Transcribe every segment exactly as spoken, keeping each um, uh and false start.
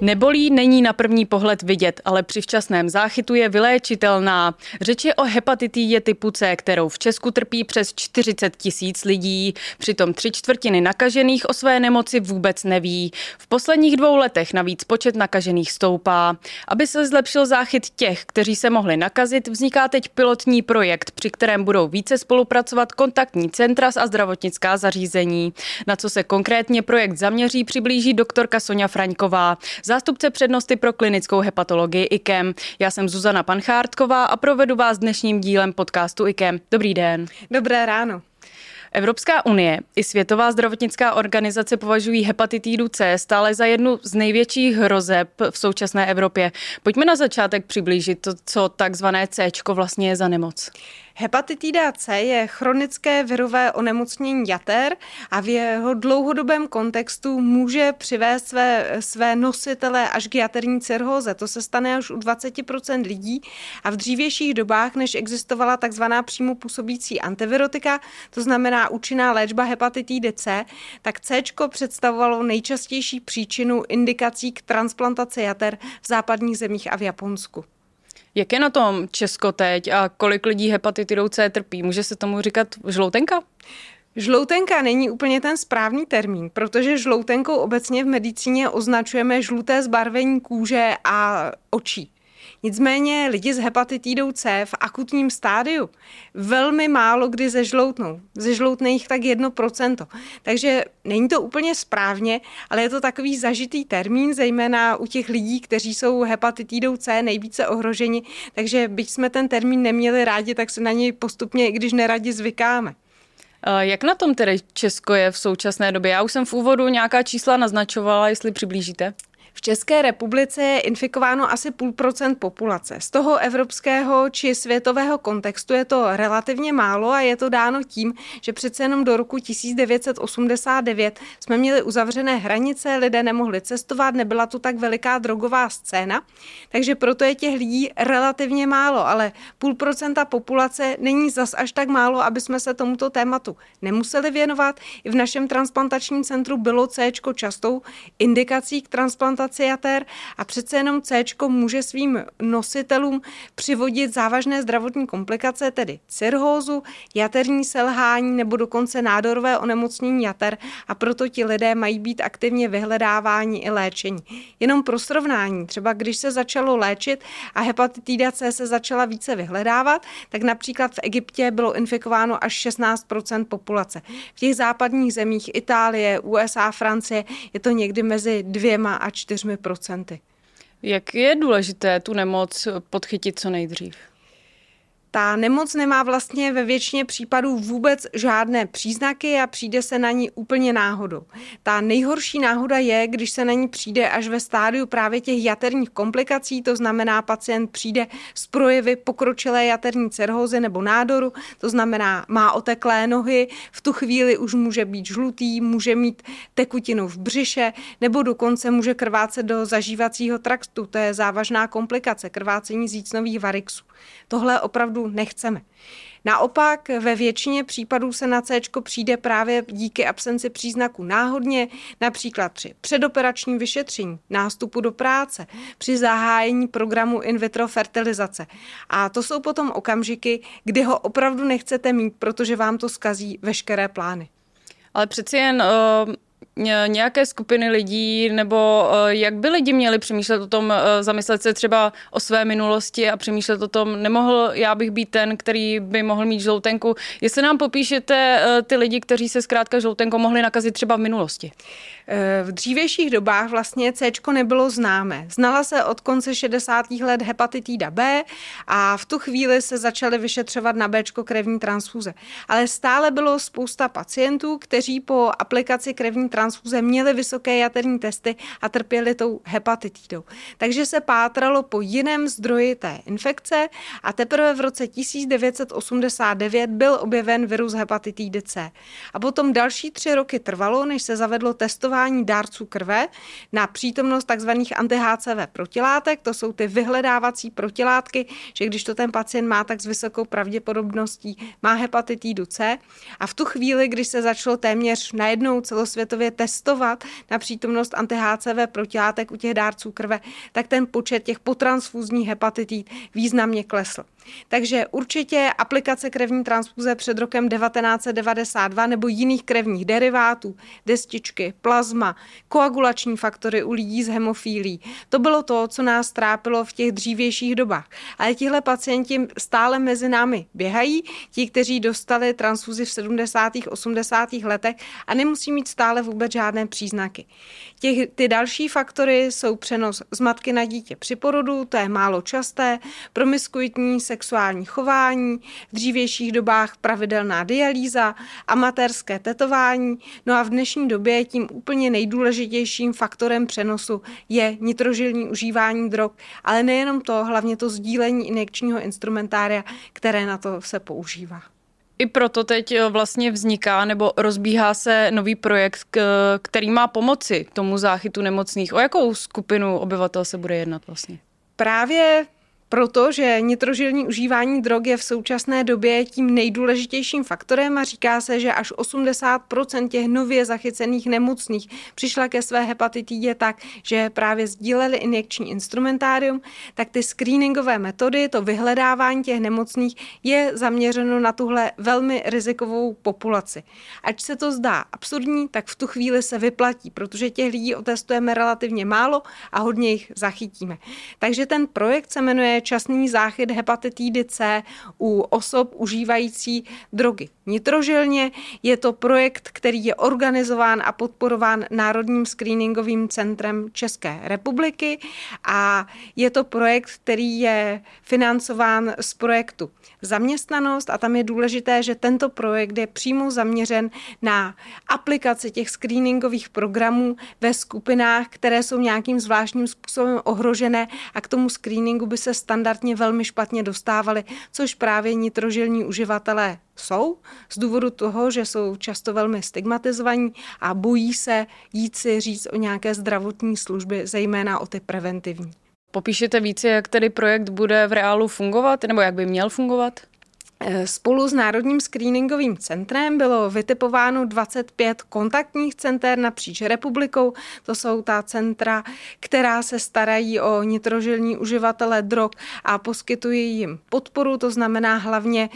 Nebolí, není na první pohled vidět, ale při včasném záchytu je vyléčitelná. Řeč je o hepatitidě typu C, kterou v Česku trpí přes čtyřicet tisíc lidí. Přitom tři čtvrtiny nakažených o své nemoci vůbec neví. V posledních dvou letech navíc počet nakažených stoupá. Aby se zlepšil záchyt těch, kteří se mohli nakazit, vzniká teď pilotní projekt, při kterém budou více spolupracovat kontaktní centra a zdravotnická zařízení. Na co se konkrétně projekt zaměří, přiblíží doktorka Soňa Fraňková, zástupce přednosti pro klinickou hepatologii IKEM. Já jsem Zuzana Panchártková a provedu vás dnešním dílem podcastu IKEM. Dobrý den. Dobré ráno. Evropská unie i Světová zdravotnická organizace považují hepatitidu C stále za jednu z největších hrozeb v současné Evropě. Pojďme na začátek přiblížit to, co takzvané C-čko vlastně je za nemoc. Hepatitida C je chronické virové onemocnění jater a v jeho dlouhodobém kontextu může přivést své, své nositele až k jaterní cirhóze. To se stane až u dvacet procent lidí a v dřívějších dobách, než existovala takzvaná přímo působící antivirotika, to znamená účinná léčba hepatitidy C, tak Cčko představovalo nejčastější příčinu indikací k transplantaci jater v západních zemích a v Japonsku. Jak je na tom Česko teď a kolik lidí hepatitidou C trpí? Může se tomu říkat žloutenka? Žloutenka není úplně ten správný termín, protože žloutenkou obecně v medicíně označujeme žluté zbarvení kůže a očí. Nicméně lidi s hepatitidou C v akutním stádiu velmi málo kdy zežloutnou. Zežloutne jich tak jedno procento. Takže není to úplně správně, ale je to takový zažitý termín, zejména u těch lidí, kteří jsou hepatitidou C nejvíce ohroženi. Takže byť jsme ten termín neměli rádi, tak se na něj postupně, i když neradi, zvykáme. Jak na tom tedy Česko je v současné době? Já už jsem v úvodu nějaká čísla naznačovala, jestli přiblížíte. V České republice je infikováno asi půl procent populace. Z toho evropského či světového kontextu je to relativně málo a je to dáno tím, že přece jenom do roku tisíc devět set osmdesát devět jsme měli uzavřené hranice, lidé nemohli cestovat, nebyla tu tak veliká drogová scéna, takže proto je těch lidí relativně málo, ale půl procenta populace není zas až tak málo, aby jsme se tomuto tématu nemuseli věnovat. I v našem transplantačním centru bylo Cčko častou indikací k transplantaci jater a přece jenom Cčko může svým nositelům přivodit závažné zdravotní komplikace, tedy cirhózu, jaterní selhání nebo dokonce nádorové onemocnění jater, a proto ti lidé mají být aktivně vyhledáváni i léčení. Jenom pro srovnání, třeba když se začalo léčit a hepatitida C se začala více vyhledávat, tak například v Egyptě bylo infikováno až šestnáct procent populace. V těch západních zemích Itálie, U S A, Francie je to někdy mezi dvěma a čtyřmi. čtyři procenta. Jak je důležité tu nemoc podchytit co nejdřív? Ta nemoc nemá vlastně ve většině případů vůbec žádné příznaky a přijde se na ní úplně náhodou. Ta nejhorší náhoda je, když se na ní přijde až ve stádiu právě těch jaterních komplikací, to znamená pacient přijde s projevy pokročilé jaterní cirhózy nebo nádoru, to znamená má oteklé nohy, v tu chvíli už může být žlutý, může mít tekutinu v břiše nebo dokonce může krvácet do zažívacího traktu, to je závažná komplikace, krvácení jícnových varixů. Tohle opravdu nechceme. Naopak ve většině případů se na Cčko přijde právě díky absenci příznaků náhodně, například při předoperačním vyšetření, nástupu do práce, při zahájení programu in vitro fertilizace. A to jsou potom okamžiky, kdy ho opravdu nechcete mít, protože vám to zkazí veškeré plány. Ale přeci jen Uh... nějaké skupiny lidí, nebo jak by lidi měli přemýšlet o tom, zamyslet se třeba o své minulosti a přemýšlet o tom, nemohl já bych být ten, který by mohl mít žloutenku. Jestli nám popíšete ty lidi, kteří se zkrátka žloutenkou mohli nakazit třeba v minulosti. V dřívějších dobách vlastně Cčko nebylo známé. Znala se od konce šedesátých let hepatitida B a v tu chvíli se začaly vyšetřovat na Bčko krevní transfuze. Ale stále bylo spousta pacientů, kteří po aplikaci krevní transfuze transfuze, měli vysoké jaterní testy a trpěli tou hepatitidou. Takže se pátralo po jiném zdroji té infekce a teprve v roce devatenáct osmdesát devět byl objeven virus hepatitidy C. A potom další tři roky trvalo, než se zavedlo testování dárců krve na přítomnost tzv. anti-H C V protilátek, to jsou ty vyhledávací protilátky, že když to ten pacient má, tak s vysokou pravděpodobností má hepatitidu C. A v tu chvíli, když se začalo téměř najednou celosvětově testovat na přítomnost anti-H C V protilátek u těch dárců krve, tak ten počet těch potransfuzních hepatitid významně klesl. Takže určitě aplikace krevní transfuze před rokem devatenáct devadesát dva nebo jiných krevních derivátů, destičky, plazma, koagulační faktory u lidí s hemofílií, to bylo to, co nás trápilo v těch dřívějších dobách. Ale tihle pacienti stále mezi námi běhají, ti, kteří dostali transfuzi v sedmdesátých, osmdesátých letech a nemusí mít stále vůbec žádné příznaky. Těch, ty další faktory jsou přenos z matky na dítě při porodu, to je málo časté, promiskuitní sexuální chování, v dřívějších dobách pravidelná dialýza, amatérské tetování, no a v dnešní době tím úplně nejdůležitějším faktorem přenosu je nitrožilní užívání drog, ale nejenom to, hlavně to sdílení injekčního instrumentária, které na to se používá. I proto teď vlastně vzniká nebo rozbíhá se nový projekt, který má pomoci tomu záchytu nemocných. O jakou skupinu obyvatel se bude jednat vlastně? Právě protože nitrožilní užívání drog je v současné době tím nejdůležitějším faktorem a říká se, že až osmdesát procent těch nově zachycených nemocných přišla ke své hepatitidě tak, že právě sdíleli injekční instrumentárium, tak ty screeningové metody, to vyhledávání těch nemocných je zaměřeno na tuhle velmi rizikovou populaci. Ač se to zdá absurdní, tak v tu chvíli se vyplatí, protože těch lidí otestujeme relativně málo a hodně jich zachytíme. Takže ten projekt se jmenuje Časný záchyt hepatitidy C u osob užívající drogy nitrožilně. Je to projekt, který je organizován a podporován Národním screeningovým centrem České republiky a je to projekt, který je financován z projektu Zaměstnanost a tam je důležité, že tento projekt je přímo zaměřen na aplikaci těch screeningových programů ve skupinách, které jsou nějakým zvláštním způsobem ohrožené a k tomu screeningu by se standardně velmi špatně dostávali, což právě nitrožilní uživatelé jsou, z důvodu toho, že jsou často velmi stigmatizovaní a bojí se jít si říct o nějaké zdravotní služby, zejména o ty preventivní. Popíšete více, jak tedy projekt bude v reálu fungovat, nebo jak by měl fungovat? Spolu s Národním screeningovým centrem bylo vytipováno dvacet pět kontaktních center napříč republikou. To jsou ta centra, která se starají o nitrožilní uživatele drog a poskytují jim podporu, to znamená hlavně,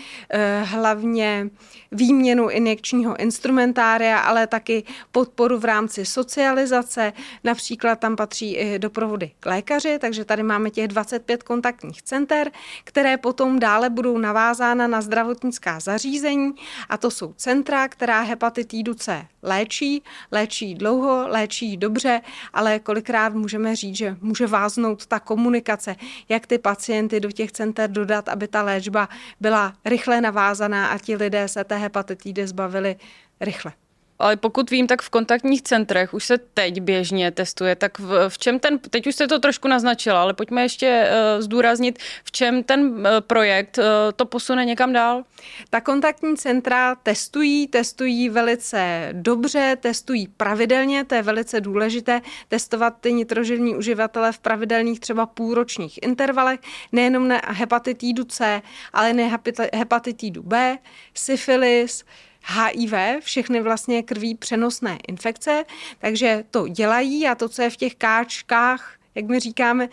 hlavně výměnu injekčního instrumentária, ale taky podporu v rámci socializace. Například tam patří i doprovody k lékaři, takže tady máme těch dvacet pět kontaktních center, které potom dále budou navázána na zdravotnická zařízení a to jsou centra, která hepatitidu C léčí, léčí dlouho, léčí dobře, ale kolikrát můžeme říct, že může váznout ta komunikace, jak ty pacienty do těch center dodat, aby ta léčba byla rychle navázaná a ti lidé se té hepatitidy zbavili rychle. Ale pokud vím, tak v kontaktních centrech už se teď běžně testuje, tak v, v čem ten, teď už jste to trošku naznačila, ale pojďme ještě uh, zdůraznit, v čem ten uh, projekt uh, to posune někam dál? Ta kontaktní centra testují, testují velice dobře, testují pravidelně, to je velice důležité, testovat ty nitrožilní uživatele v pravidelných třeba půlročních intervalech, nejenom na hepatitidu C, ale na hepatitidu B, syfilis, H I V, všechny vlastně krví přenosné infekce, takže to dělají a to, co je v těch káčkách, jak my říkáme,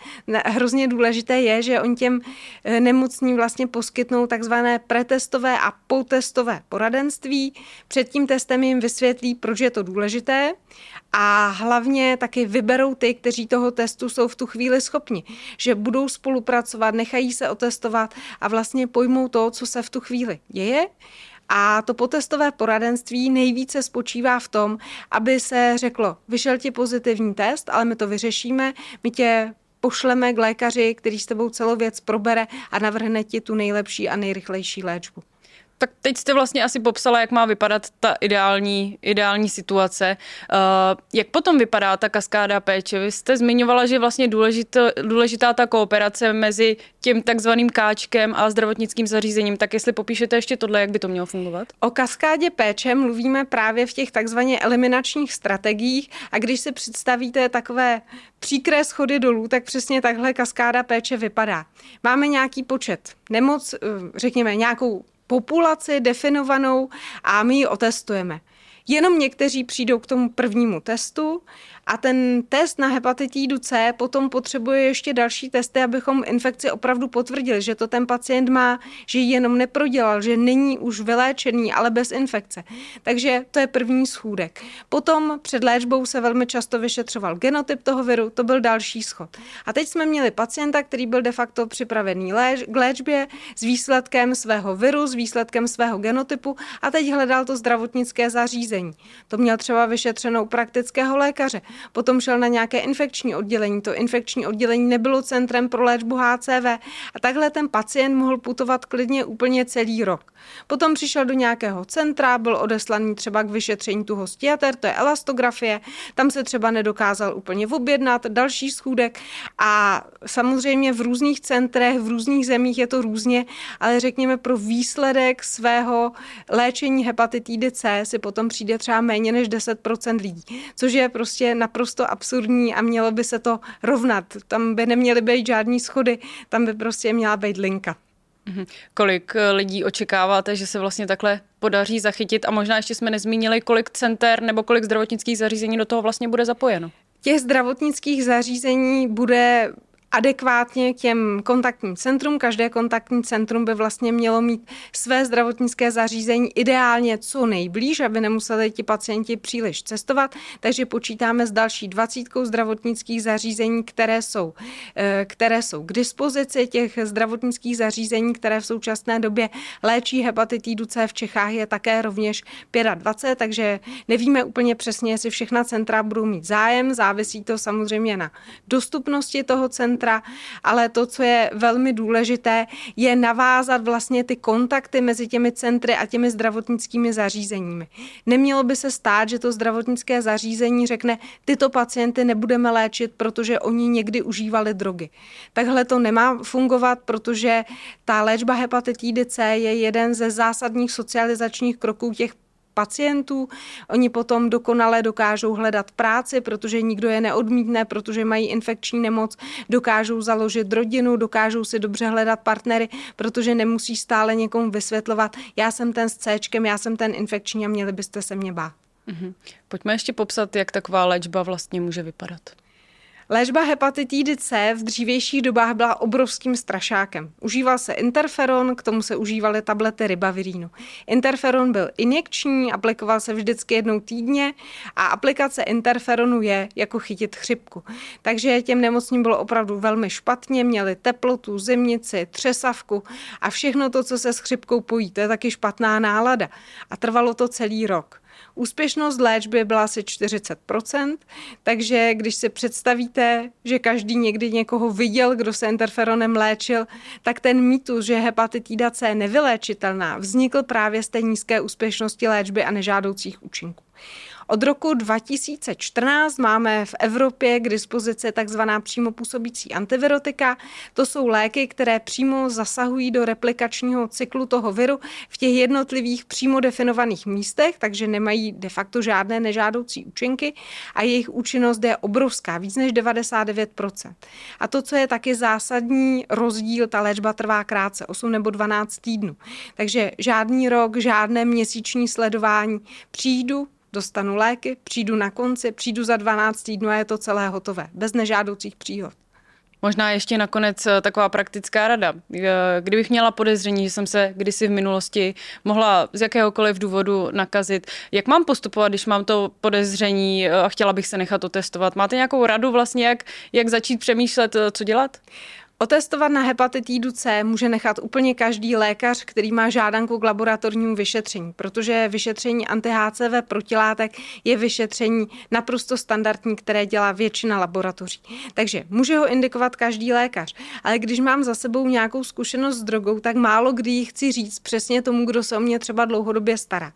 hrozně důležité je, že oni těm nemocným vlastně poskytnou takzvané pretestové a potestové poradenství. Před tím testem jim vysvětlí, proč je to důležité a hlavně taky vyberou ty, kteří toho testu jsou v tu chvíli schopni, že budou spolupracovat, nechají se otestovat a vlastně pojmou to, co se v tu chvíli děje. A to potestové poradenství nejvíce spočívá v tom, aby se řeklo, vyšel ti pozitivní test, ale my to vyřešíme, my tě pošleme k lékaři, který s tebou celou věc probere a navrhne ti tu nejlepší a nejrychlejší léčbu. tak teď jste vlastně asi popsala, jak má vypadat ta ideální, ideální situace. Jak potom vypadá ta kaskáda péče? Vy jste zmiňovala, že je vlastně důležitá, důležitá ta kooperace mezi tím takzvaným káčkem a zdravotnickým zařízením. Tak jestli popíšete ještě tohle, jak by to mělo fungovat? O kaskádě péče mluvíme právě v těch takzvaně eliminačních strategiích a když si představíte takové příkré schody dolů, tak přesně takhle kaskáda péče vypadá. Máme nějaký počet nemoc, řekněme nějakou populaci definovanou a my ji otestujeme. Jenom někteří přijdou k tomu prvnímu testu a ten test na hepatitidu C potom potřebuje ještě další testy, abychom infekci opravdu potvrdili, že to ten pacient má, že ji jenom neprodělal, že není už vyléčený, ale bez infekce. Takže to je první schůdek. Potom před léčbou se velmi často vyšetřoval genotyp toho viru, to byl další schod. A teď jsme měli pacienta, který byl de facto připravený léč, k léčbě s výsledkem svého viru, s výsledkem svého genotypu a teď hledal to zdravotnické zařízení. To měl třeba vyšetřenou praktického lékaře. Potom šel na nějaké infekční oddělení. To infekční oddělení nebylo centrem pro léčbu H C V a takhle ten pacient mohl putovat klidně úplně celý rok. Potom přišel do nějakého centra, byl odeslaný třeba k vyšetření tuhosti jater, to je elastografie, tam se třeba nedokázal úplně objednat, další schůdek a samozřejmě v různých centrech, v různých zemích je to různě, ale řekněme pro výsledek svého léčení hepatitidy C si potom přijde jde třeba méně než deset procent lidí, což je prostě naprosto absurdní a mělo by se to rovnat. Tam by neměly být žádný schody, tam by prostě měla být linka. Mm-hmm. Kolik lidí očekáváte, že se vlastně takhle podaří zachytit a možná ještě jsme nezmínili, kolik center nebo kolik zdravotnických zařízení do toho vlastně bude zapojeno? Těch zdravotnických zařízení bude adekvátně k těm kontaktním centrum. Každé kontaktní centrum by vlastně mělo mít své zdravotnické zařízení ideálně co nejblíž, aby nemuseli ti pacienti příliš cestovat, takže počítáme s další dvacítkou zdravotnických zařízení, které jsou, které jsou k dispozici. Těch zdravotnických zařízení, které v současné době léčí hepatitidu C v Čechách, je také rovněž dvacet pět, takže nevíme úplně přesně, jestli všechna centra budou mít zájem, závisí to samozřejmě na dostupnosti toho centra, ale to, co je velmi důležité, je navázat vlastně ty kontakty mezi těmi centry a těmi zdravotnickými zařízeními. Nemělo by se stát, že to zdravotnické zařízení řekne, tyto pacienty nebudeme léčit, protože oni někdy užívali drogy. Takhle to nemá fungovat, protože ta léčba hepatitidy C je jeden ze zásadních socializačních kroků těch pacientů. Oni potom dokonale dokážou hledat práci, protože nikdo je neodmítne, protože mají infekční nemoc, dokážou založit rodinu, dokážou si dobře hledat partnery, protože nemusí stále někomu vysvětlovat, já jsem ten s C-čkem, já jsem ten infekční a měli byste se mě bát. Mm-hmm. Pojďme ještě popsat, jak taková léčba vlastně může vypadat. Léčba hepatitidy C v dřívějších dobách byla obrovským strašákem. Užíval se interferon, k tomu se užívaly tablety ribavirínu. Interferon byl injekční, aplikoval se vždycky jednou týdně a aplikace interferonu je jako chytit chřipku. Takže těm nemocným bylo opravdu velmi špatně, měli teplotu, zimnici, třesavku a všechno to, co se s chřipkou pojí, to je taky špatná nálada. A trvalo to celý rok. Úspěšnost léčby byla asi čtyřicet procent, takže když si představíte, že každý někdy někoho viděl, kdo se interferonem léčil, tak ten mýtus, že hepatitida C je nevyléčitelná, vznikl právě z té nízké úspěšnosti léčby a nežádoucích účinků. Od roku dva tisíce čtrnáct máme v Evropě k dispozici takzvaná přímo působící antivirotika. To jsou léky, které přímo zasahují do replikačního cyklu toho viru v těch jednotlivých přímo definovaných místech, takže nemají de facto žádné nežádoucí účinky a jejich účinnost je obrovská, víc než devadesát devět procent. A to, co je taky zásadní rozdíl, ta léčba trvá krátce, osm nebo dvanáct týdnů. Takže žádný rok, žádné měsíční sledování, přijdu, dostanu léky, přijdu na konci, přijdu za dvanáct týdnů a je to celé hotové, bez nežádoucích příhod. Možná ještě nakonec taková praktická rada. Kdybych měla podezření, že jsem se kdysi v minulosti mohla z jakéhokoliv důvodu nakazit, jak mám postupovat, když mám to podezření a chtěla bych se nechat otestovat? Máte nějakou radu vlastně, jak, jak začít přemýšlet, co dělat? Otestovat na hepatitidu C může nechat úplně každý lékař, který má žádanku k laboratornímu vyšetření, protože vyšetření anti-há cé vé protilátek je vyšetření naprosto standardní, které dělá většina laboratoří. Takže může ho indikovat každý lékař, ale když mám za sebou nějakou zkušenost s drogou, tak málo kdy ji chci říct přesně tomu, kdo se o mě třeba dlouhodobě stará.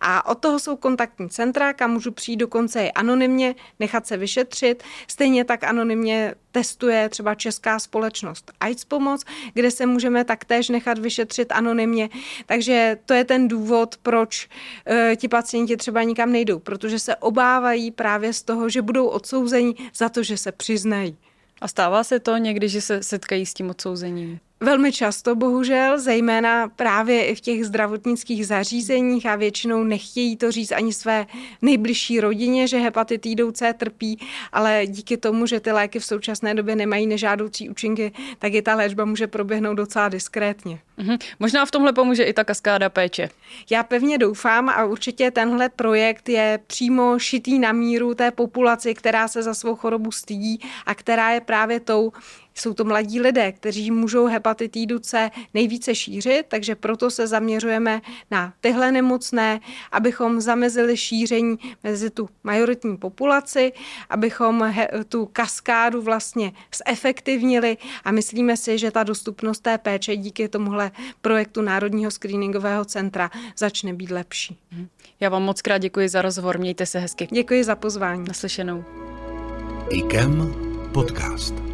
A od toho jsou kontaktní centra, kam můžu přijít dokonce i anonymně, nechat se vyšetřit, stejně tak anonymně testuje třeba Česká společnost AIDS Pomoc, kde se můžeme taktéž nechat vyšetřit anonymně. Takže to je ten důvod, proč e, ti pacienti třeba nikam nejdou, protože se obávají právě z toho, že budou odsouzeni za to, že se přiznají. A stává se to někdy, že se setkají s tím odsouzením? Velmi často, bohužel, zejména právě i v těch zdravotnických zařízeních a většinou nechtějí to říct ani své nejbližší rodině, že hepatitidou C trpí, ale díky tomu, že ty léky v současné době nemají nežádoucí účinky, tak i ta léčba může proběhnout docela diskrétně. Mhm. Možná v tomhle pomůže i ta kaskáda péče. Já pevně doufám a určitě tenhle projekt je přímo šitý na míru té populaci, která se za svou chorobu stydí a která je právě tou, jsou to mladí lidé, kteří můžou hepatitidu C nejvíce šířit, takže proto se zaměřujeme na tyhle nemocné, abychom zamezili šíření mezi tu majoritní populaci, abychom he, tu kaskádu vlastně zefektivnili a myslíme si, že ta dostupnost té péče díky tomuhle projektu Národního screeningového centra začne být lepší. Já vám moc krát děkuji za rozhovor, mějte se hezky. Děkuji za pozvání. Naslyšenou. IKEM podcast.